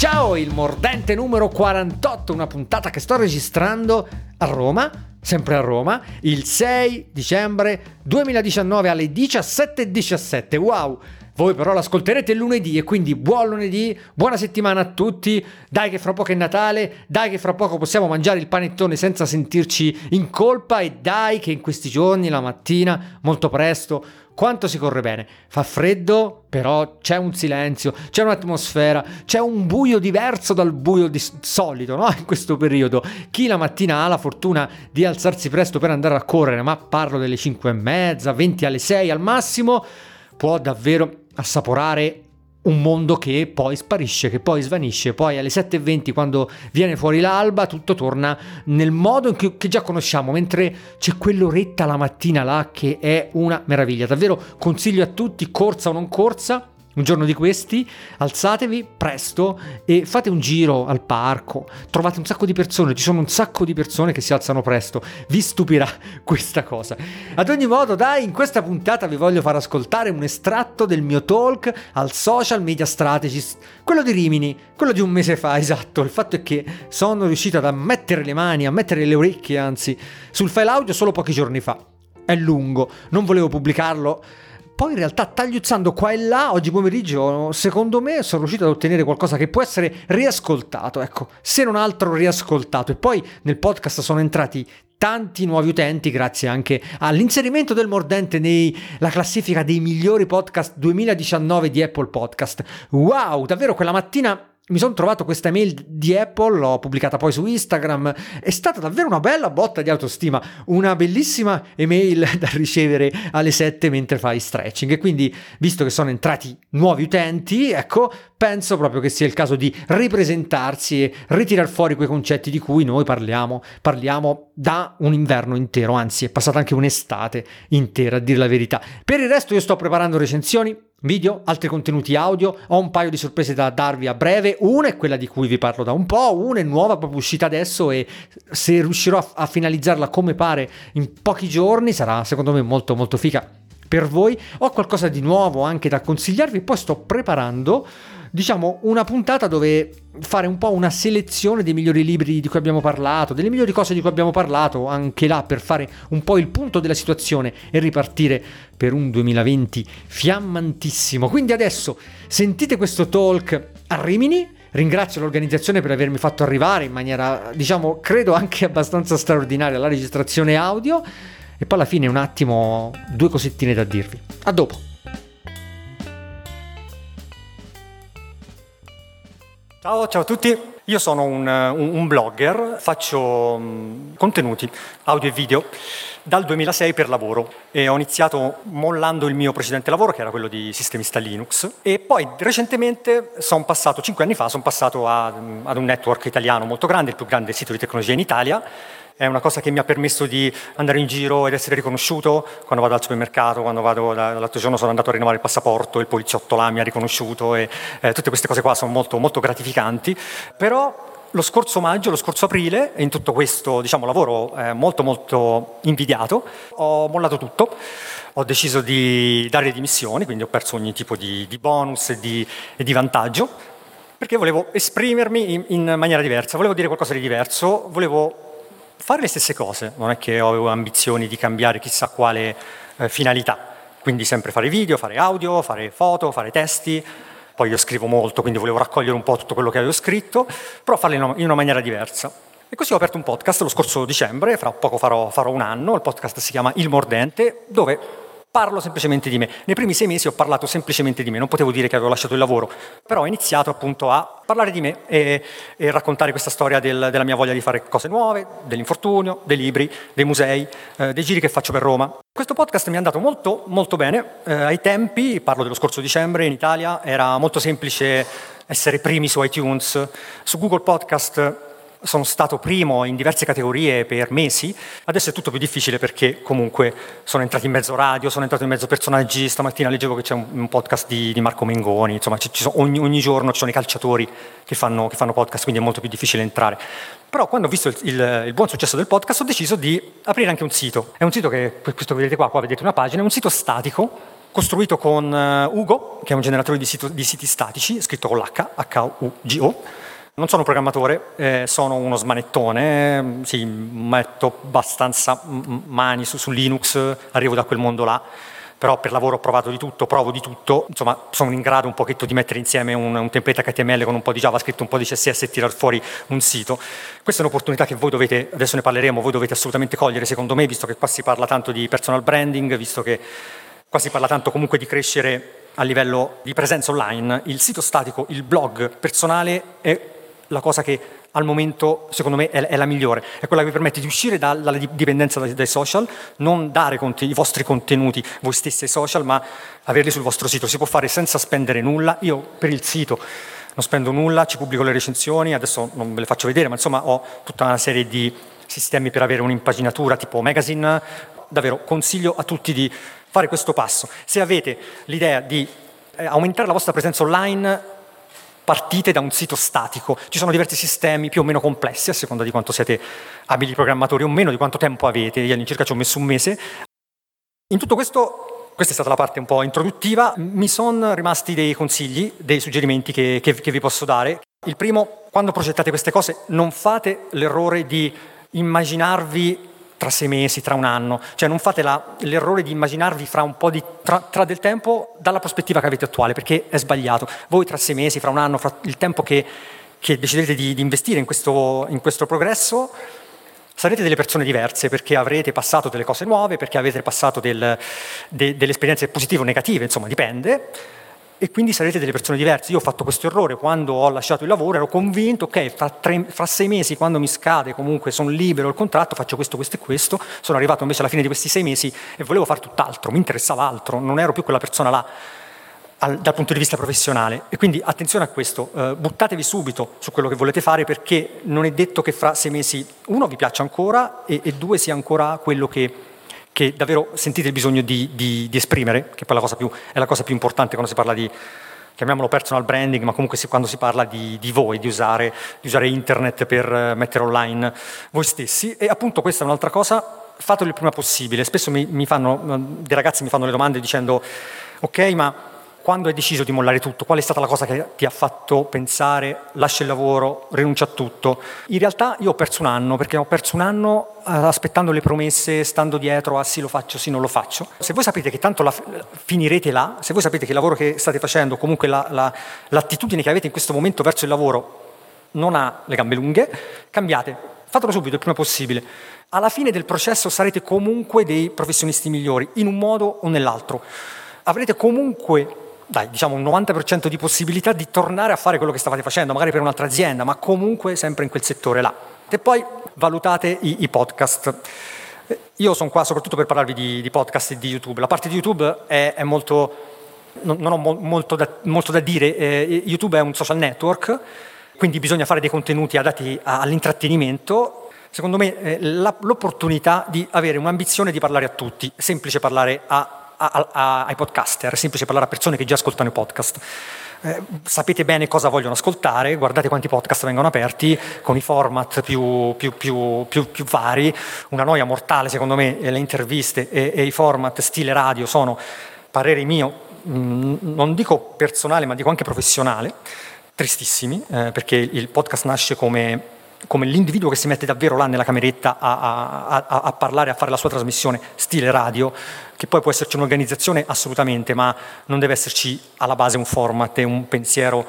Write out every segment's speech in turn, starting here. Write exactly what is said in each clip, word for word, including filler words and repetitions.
Ciao, il mordente numero quarantotto, una puntata che sto registrando a Roma, sempre a Roma, il sei dicembre duemiladiciannove alle diciassette e diciassette. Wow! Voi però l'ascolterete lunedì e quindi buon lunedì, buona settimana a tutti, dai che fra poco è Natale, dai che fra poco possiamo mangiare il panettone senza sentirci in colpa e dai che in questi giorni la mattina molto presto quanto si corre bene, fa freddo però c'è un silenzio, c'è un'atmosfera, c'è un buio diverso dal buio di solito, no? In questo periodo chi la mattina ha la fortuna di alzarsi presto per andare a correre, ma parlo delle cinque e mezza, venti alle sei al massimo, può davvero assaporare un mondo che poi sparisce, che poi svanisce, poi alle sette e venti quando viene fuori l'alba tutto torna nel modo in cui, che già conosciamo, mentre c'è quell'oretta la mattina là che è una meraviglia. Davvero consiglio a tutti, corsa o non corsa, un giorno di questi alzatevi presto e fate un giro al parco, trovate un sacco di persone, ci sono un sacco di persone che si alzano presto, vi stupirà questa cosa. Ad ogni modo, dai, in questa puntata vi voglio far ascoltare un estratto del mio talk al Social Media Strategies, quello di Rimini, quello di un mese fa, esatto. Il fatto è che sono riuscito ad mettere le mani, a mettere le orecchie anzi, sul file audio solo pochi giorni fa, è lungo, non volevo pubblicarlo. Poi in realtà tagliuzzando qua e là, oggi pomeriggio, secondo me sono riuscito ad ottenere qualcosa che può essere riascoltato, ecco, se non altro riascoltato. E poi nel podcast sono entrati tanti nuovi utenti, grazie anche all'inserimento del Mordente nella classifica dei migliori podcast duemiladiciannove di Apple Podcast. Wow, davvero quella mattina mi sono trovato questa email di Apple, l'ho pubblicata poi su Instagram, è stata davvero una bella botta di autostima, una bellissima email da ricevere alle sette mentre fai stretching. E quindi, visto che sono entrati nuovi utenti, ecco, penso proprio che sia il caso di ripresentarsi e ritirar fuori quei concetti di cui noi parliamo, parliamo da un inverno intero, anzi è passata anche un'estate intera, a dire la verità. Per il resto io sto preparando recensioni, video, altri contenuti audio, ho un paio di sorprese da darvi a breve, una è quella di cui vi parlo da un po', una è nuova proprio uscita adesso e se riuscirò a, a finalizzarla come pare in pochi giorni sarà secondo me molto molto figa per voi. Ho qualcosa di nuovo anche da consigliarvi, poi sto preparando diciamo una puntata dove fare un po' una selezione dei migliori libri di cui abbiamo parlato, delle migliori cose di cui abbiamo parlato, anche là per fare un po' il punto della situazione e ripartire per un duemilaventi fiammantissimo. Quindi adesso sentite questo talk a Rimini. Ringrazio l'organizzazione per avermi fatto arrivare in maniera diciamo credo anche abbastanza straordinaria la registrazione audio e poi alla fine un attimo due cosettine da dirvi. A dopo. Ciao, ciao a tutti, io sono un, un, un blogger, faccio um, contenuti audio e video dal duemilasei per lavoro e ho iniziato mollando il mio precedente lavoro che era quello di sistemista Linux e poi recentemente sono passato, cinque anni fa, sono passato a, ad un network italiano molto grande, il più grande sito di tecnologia in Italia. È una cosa che mi ha permesso di andare in giro ed essere riconosciuto quando vado al supermercato, quando vado, l'altro giorno sono andato a rinnovare il passaporto, il poliziotto là mi ha riconosciuto e eh, tutte queste cose qua sono molto, molto gratificanti. Però lo scorso maggio, lo scorso aprile, in tutto questo diciamo lavoro eh, molto molto invidiato, ho mollato tutto, ho deciso di dare le dimissioni, quindi ho perso ogni tipo di, di bonus e di, e di vantaggio, perché volevo esprimermi in, in maniera diversa, volevo dire qualcosa di diverso, volevo fare le stesse cose, non è che ho ambizioni di cambiare chissà quale eh, finalità, quindi sempre fare video, fare audio, fare foto, fare testi, poi io scrivo molto, quindi volevo raccogliere un po' tutto quello che avevo scritto, però farlo in una, in una maniera diversa. E così ho aperto un podcast lo scorso dicembre, fra poco farò, farò un anno, il podcast si chiama Il Mordente, dove parlo semplicemente di me. Nei primi sei mesi ho parlato semplicemente di me, non potevo dire che avevo lasciato il lavoro, però ho iniziato appunto a parlare di me e, e raccontare questa storia del, della mia voglia di fare cose nuove, dell'infortunio, dei libri, dei musei, eh, dei giri che faccio per Roma. Questo podcast mi è andato molto molto bene, eh, ai tempi, parlo dello scorso dicembre, in Italia era molto semplice essere primi su iTunes, su Google Podcast. Sono stato primo in diverse categorie per mesi, adesso è tutto più difficile perché comunque sono entrati in mezzo radio, sono entrato in mezzo personaggi, stamattina leggevo che c'è un, un podcast di, di Marco Mengoni, insomma ci, ci sono, ogni, ogni giorno ci sono i calciatori che fanno, che fanno podcast, quindi è molto più difficile entrare. Però quando ho visto il, il, il buon successo del podcast ho deciso di aprire anche un sito, è un sito che, questo che vedete qua, qua vedete una pagina, è un sito statico costruito con Hugo, che è un generatore di, sito, di siti statici, scritto con l'H, H U G O. Non sono un programmatore, eh, sono uno smanettone, sì, metto abbastanza mani su, su Linux, arrivo da quel mondo là, però per lavoro ho provato di tutto, provo di tutto, insomma sono in grado un pochetto di mettere insieme un, un template H T M L con un po' di JavaScript, un po' di C S S e tirar fuori un sito. Questa è un'opportunità che voi dovete, adesso ne parleremo, voi dovete assolutamente cogliere, secondo me, visto che qua si parla tanto di personal branding, visto che qua si parla tanto comunque di crescere a livello di presenza online, il sito statico, il blog personale è la cosa che al momento secondo me è la migliore, è quella che vi permette di uscire dalla dipendenza dai social, non dare i vostri contenuti voi stessi ai social, ma averli sul vostro sito. Si può fare senza spendere nulla. Io per il sito non spendo nulla, ci pubblico le recensioni, adesso non ve le faccio vedere, ma insomma ho tutta una serie di sistemi per avere un'impaginatura tipo magazine. Davvero consiglio a tutti di fare questo passo. Se avete l'idea di aumentare la vostra presenza online, partite da un sito statico. Ci sono diversi sistemi più o meno complessi a seconda di quanto siete abili programmatori o meno, di quanto tempo avete. Io all'incirca ci ho messo un mese. In tutto questo, questa è stata la parte un po' introduttiva, mi sono rimasti dei consigli, dei suggerimenti che, che, che vi posso dare. Il primo, quando progettate queste cose, non fate l'errore di immaginarvi tra sei mesi, tra un anno, cioè non fate la, l'errore di immaginarvi fra un po' di tra, tra del tempo dalla prospettiva che avete attuale, perché è sbagliato. Voi tra sei mesi, fra un anno, fra il tempo che, che deciderete di, di investire in questo, in questo progresso, sarete delle persone diverse, perché avrete passato delle cose nuove, perché avete passato del, de, delle esperienze positive o negative, insomma dipende, e quindi sarete delle persone diverse. Io ho fatto questo errore quando ho lasciato il lavoro, ero convinto, ok, fra, tre, fra sei mesi, quando mi scade comunque sono libero il contratto, faccio questo, questo e questo. Sono arrivato invece alla fine di questi sei mesi e volevo fare tutt'altro, mi interessava altro, non ero più quella persona là al, dal punto di vista professionale. E quindi attenzione a questo, eh, buttatevi subito su quello che volete fare, perché non è detto che fra sei mesi uno vi piaccia ancora e, e due sia ancora quello che che davvero sentite il bisogno di, di, di esprimere, che poi la cosa più, è la cosa più importante quando si parla di, chiamiamolo personal branding, ma comunque si, quando si parla di, di voi, di usare, di usare internet per mettere online voi stessi. E appunto questa è un'altra cosa, fatelo il prima possibile. Spesso mi, mi fanno, dei ragazzi mi fanno le domande dicendo, ok, ma quando hai deciso di mollare tutto, qual è stata la cosa che ti ha fatto pensare lascia il lavoro, rinuncia a tutto? In realtà io ho perso un anno, perché ho perso un anno aspettando le promesse, stando dietro a sì lo faccio, sì non lo faccio. Se voi sapete che tanto la finirete là, se voi sapete che il lavoro che state facendo, comunque la, la, l'attitudine che avete in questo momento verso il lavoro non ha le gambe lunghe, cambiate. Fatelo subito, il prima possibile. Alla fine del processo sarete comunque dei professionisti migliori, in un modo o nell'altro. Avrete comunque, dai, diciamo un novanta per cento di possibilità di tornare a fare quello che stavate facendo, magari per un'altra azienda, ma comunque sempre in quel settore là. E poi valutate i, i podcast. Io sono qua soprattutto per parlarvi di, di podcast e di YouTube. La parte di YouTube è, è molto, non, non ho mo, molto, da, molto da dire, eh, YouTube è un social network, quindi bisogna fare dei contenuti adatti a, all'intrattenimento. Secondo me eh, la, l'opportunità di avere un'ambizione di parlare a tutti, semplice parlare a A, a, ai podcaster, è semplice parlare a persone che già ascoltano i podcast, eh, sapete bene cosa vogliono ascoltare, guardate quanti podcast vengono aperti con i format più, più, più, più, più vari. Una noia mortale secondo me le interviste e, e i format stile radio sono, parere mio, mh, non dico personale ma dico anche professionale, tristissimi, eh, perché il podcast nasce come come l'individuo che si mette davvero là nella cameretta a, a, a, a parlare, a fare la sua trasmissione stile radio, che poi può esserci un'organizzazione assolutamente, ma non deve esserci alla base un format e un pensiero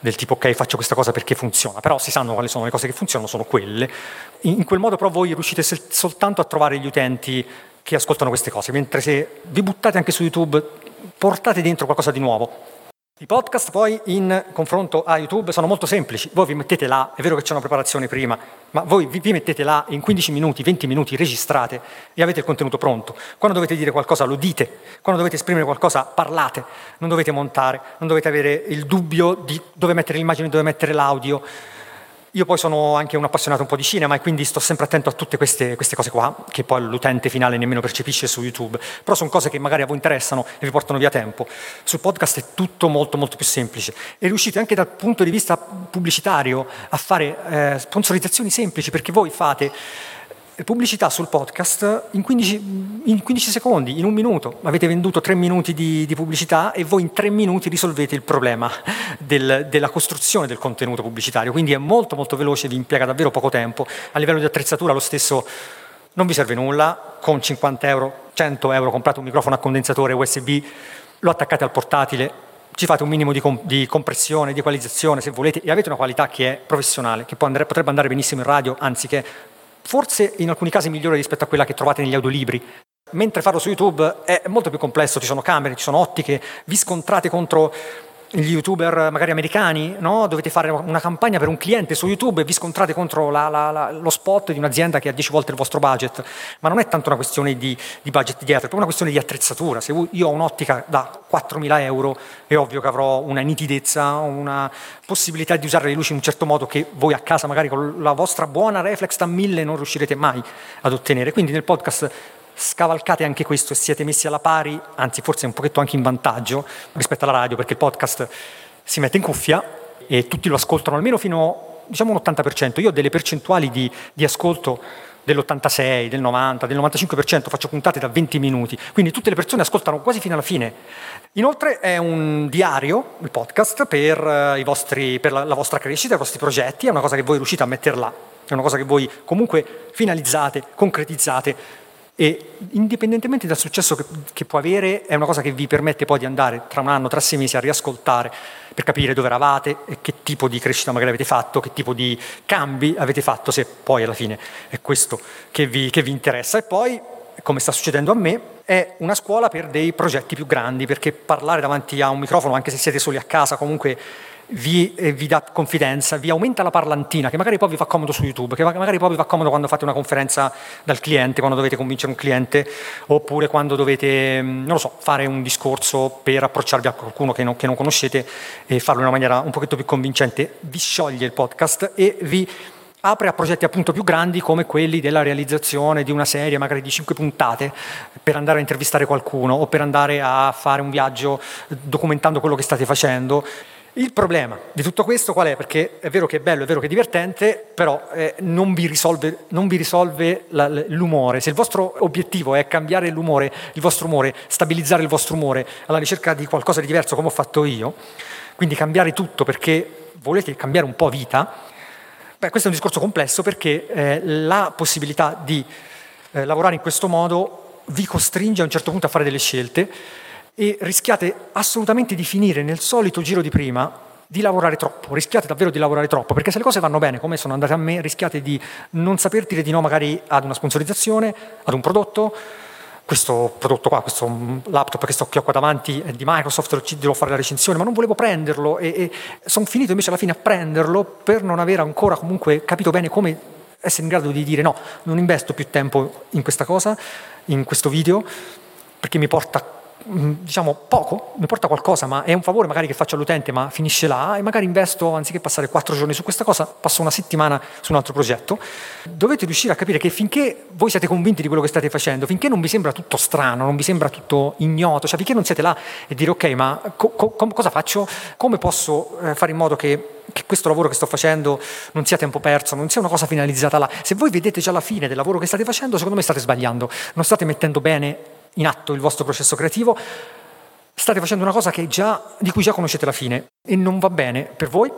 del tipo ok faccio questa cosa perché funziona, però si sanno quali sono le cose che funzionano, sono quelle. In quel modo però voi riuscite soltanto a trovare gli utenti che ascoltano queste cose, mentre se vi buttate anche su YouTube portate dentro qualcosa di nuovo. I podcast poi in confronto a YouTube sono molto semplici, voi vi mettete là, è vero che c'è una preparazione prima, ma voi vi, vi mettete là in quindici minuti, venti minuti, registrate e avete il contenuto pronto. Quando dovete dire qualcosa lo dite, quando dovete esprimere qualcosa parlate, non dovete montare, non dovete avere il dubbio di dove mettere l'immagine, dove mettere l'audio. Io poi sono anche un appassionato un po' di cinema e quindi sto sempre attento a tutte queste, queste cose qua, che poi l'utente finale nemmeno percepisce su YouTube, però sono cose che magari a voi interessano e vi portano via tempo. Sul podcast è tutto molto molto più semplice e riuscite anche dal punto di vista pubblicitario a fare eh, sponsorizzazioni semplici, perché voi fate pubblicità sul podcast in quindici, in quindici secondi, in un minuto. Avete venduto tre minuti di, di pubblicità e voi in tre minuti risolvete il problema del, della costruzione del contenuto pubblicitario. Quindi è molto molto veloce, vi impiega davvero poco tempo. A livello di attrezzatura lo stesso, non vi serve nulla. Con cinquanta euro, cento euro comprate un microfono a condensatore U S B, lo attaccate al portatile, ci fate un minimo di, comp- di compressione, di equalizzazione se volete, e avete una qualità che è professionale, che può andare, potrebbe andare benissimo in radio, anzi che forse in alcuni casi migliore rispetto a quella che trovate negli audiolibri. Mentre farlo su YouTube è molto più complesso, ci sono camere, ci sono ottiche, vi scontrate contro gli youtuber magari americani, no? Dovete fare una campagna per un cliente su YouTube e vi scontrate contro la, la, la, lo spot di un'azienda che ha dieci volte il vostro budget. Ma non è tanto una questione di, di budget dietro, è proprio una questione di attrezzatura. Se io ho un'ottica da quattromila euro è ovvio che avrò una nitidezza, una possibilità di usare le luci in un certo modo che voi a casa magari con la vostra buona reflex da mille non riuscirete mai ad ottenere. Quindi nel podcast scavalcate anche questo e siete messi alla pari, anzi forse un pochetto anche in vantaggio rispetto alla radio, perché il podcast si mette in cuffia e tutti lo ascoltano almeno fino, diciamo, un ottanta per cento. Io ho delle percentuali di, di ascolto dell'ottantasei, del novanta, del novantacinque per cento, faccio puntate da venti minuti, quindi tutte le persone ascoltano quasi fino alla fine. Inoltre è un diario, il podcast, per, i vostri, per la, la vostra crescita, i vostri progetti, è una cosa che voi riuscite a metterla, è una cosa che voi comunque finalizzate, concretizzate, e indipendentemente dal successo che, che può avere, è una cosa che vi permette poi di andare tra un anno, tra sei mesi a riascoltare per capire dove eravate e che tipo di crescita magari avete fatto, che tipo di cambi avete fatto, se poi alla fine è questo che vi, che vi interessa. E poi, come sta succedendo a me, è una scuola per dei progetti più grandi, perché parlare davanti a un microfono, anche se siete soli a casa, comunque Vi, eh, vi dà confidenza, vi aumenta la parlantina, che magari poi vi fa comodo su YouTube, che magari poi vi fa comodo quando fate una conferenza dal cliente, quando dovete convincere un cliente, oppure quando dovete, non lo so, fare un discorso per approcciarvi a qualcuno che non, che non conoscete e farlo in una maniera un pochetto più convincente. Vi scioglie il podcast e vi apre a progetti appunto più grandi, come quelli della realizzazione di una serie magari di cinque puntate per andare a intervistare qualcuno o per andare a fare un viaggio documentando quello che state facendo. Il problema di tutto questo qual è? Perché è vero che è bello, è vero che è divertente, però eh, non vi risolve, non vi risolve la, l'umore. Se il vostro obiettivo è cambiare l'umore, il vostro umore, stabilizzare il vostro umore alla ricerca di qualcosa di diverso, come ho fatto io, quindi cambiare tutto perché volete cambiare un po' vita, beh, questo è un discorso complesso, perché eh, la possibilità di eh, lavorare in questo modo vi costringe a un certo punto a fare delle scelte e rischiate assolutamente di finire nel solito giro di prima, di lavorare troppo, rischiate davvero di lavorare troppo, perché se le cose vanno bene, come sono andate a me, rischiate di non saper dire di no magari ad una sponsorizzazione, ad un prodotto. Questo prodotto qua, questo laptop che, sto, che ho qua davanti è di Microsoft, lo, devo fare la recensione, ma non volevo prenderlo e, e sono finito invece alla fine a prenderlo per non aver ancora comunque capito bene come essere in grado di dire no, non investo più tempo in questa cosa, in questo video, perché mi porta, diciamo, poco, mi porta qualcosa, ma è un favore magari che faccio all'utente, ma finisce là, e magari investo, anziché passare quattro giorni su questa cosa, passo una settimana su un altro progetto. Dovete riuscire a capire che finché voi siete convinti di quello che state facendo, finché non vi sembra tutto strano, non vi sembra tutto ignoto, cioè finché non siete là e dire ok, ma co- co- cosa faccio? Come posso eh, fare in modo che che questo lavoro che sto facendo non sia tempo perso, non sia una cosa finalizzata là. Se voi vedete già la fine del lavoro che state facendo, secondo me state sbagliando, non state mettendo bene in atto il vostro processo creativo, state facendo una cosa che già, di cui già conoscete la fine, e non va bene per voi,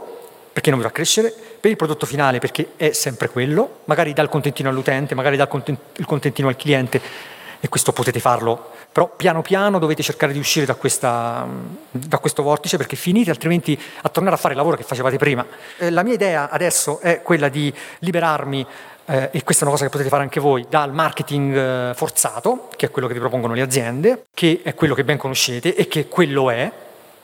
perché non vi va a crescere, per il prodotto finale, perché è sempre quello, magari dà il contentino all'utente, magari dà il contentino al cliente, e questo potete farlo, però piano piano dovete cercare di uscire da, questa, da questo vortice, perché finite altrimenti a tornare a fare il lavoro che facevate prima. La mia idea adesso è quella di liberarmi, Eh, e questa è una cosa che potete fare anche voi, dal marketing eh, forzato, che è quello che vi propongono le aziende, che è quello che ben conoscete e che quello è,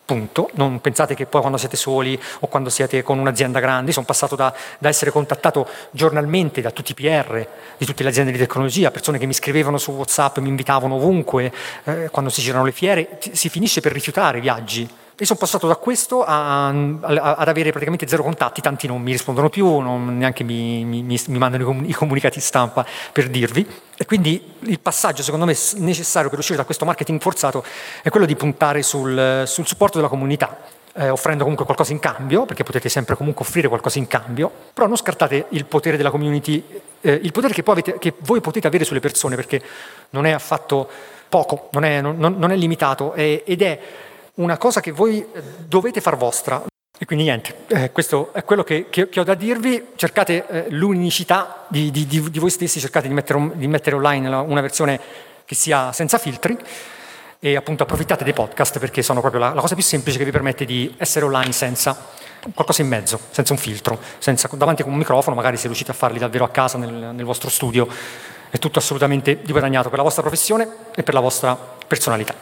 punto. Non pensate che poi quando siete soli o quando siete con un'azienda grande, sono passato da, da essere contattato giornalmente da tutti i P R di tutte le aziende di tecnologia, persone che mi scrivevano su WhatsApp, mi invitavano ovunque, eh, quando si girano le fiere, si finisce per rifiutare viaggi. E sono passato da questo a, a, ad avere praticamente zero contatti, tanti non mi rispondono più, non neanche mi, mi, mi mandano i comunicati stampa, per dirvi. E quindi il passaggio secondo me necessario per uscire da questo marketing forzato è quello di puntare sul, sul supporto della comunità, eh, offrendo comunque qualcosa in cambio, perché potete sempre comunque offrire qualcosa in cambio, però non scartate il potere della community eh, il potere che, poi avete, che voi potete avere sulle persone, perché non è affatto poco, non è, non, non è limitato, è, ed è una cosa che voi dovete far vostra. E quindi niente, eh, questo è quello che, che, che ho da dirvi. Cercate eh, l'unicità di, di, di, di voi stessi, cercate di mettere, on, di mettere online la, una versione che sia senza filtri, e appunto approfittate dei podcast, perché sono proprio la, la cosa più semplice che vi permette di essere online senza qualcosa in mezzo, senza un filtro, senza, davanti a un microfono, magari se riuscite a farli davvero a casa, nel, nel vostro studio. È tutto assolutamente di guadagnato per la vostra professione e per la vostra personalità.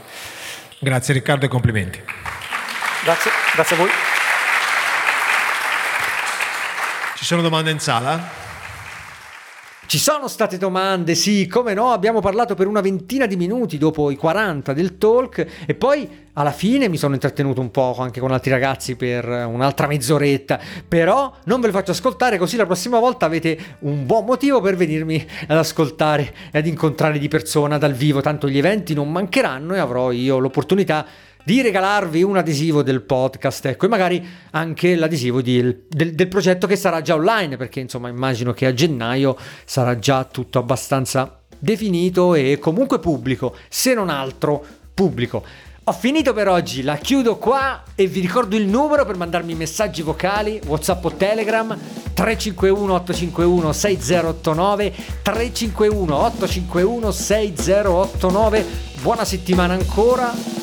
Grazie Riccardo e complimenti. Grazie, grazie a voi. Ci sono domande in sala? Ci sono state domande, sì, come no, abbiamo parlato per una ventina di minuti dopo i quaranta del talk, e poi alla fine mi sono intrattenuto un po' anche con altri ragazzi per un'altra mezz'oretta, però non ve lo faccio ascoltare, così la prossima volta avete un buon motivo per venirmi ad ascoltare e ad incontrare di persona dal vivo, tanto gli eventi non mancheranno e avrò io l'opportunità di regalarvi un adesivo del podcast, ecco, e magari anche l'adesivo di, del, del progetto che sarà già online, perché insomma immagino che a gennaio sarà già tutto abbastanza definito e comunque pubblico, se non altro pubblico. Ho finito per oggi, la chiudo qua e vi ricordo il numero per mandarmi messaggi vocali, WhatsApp o Telegram, tre cinque uno otto cinque uno sei zero otto nove, tre cinque uno otto cinque uno sei zero otto nove. Buona settimana ancora.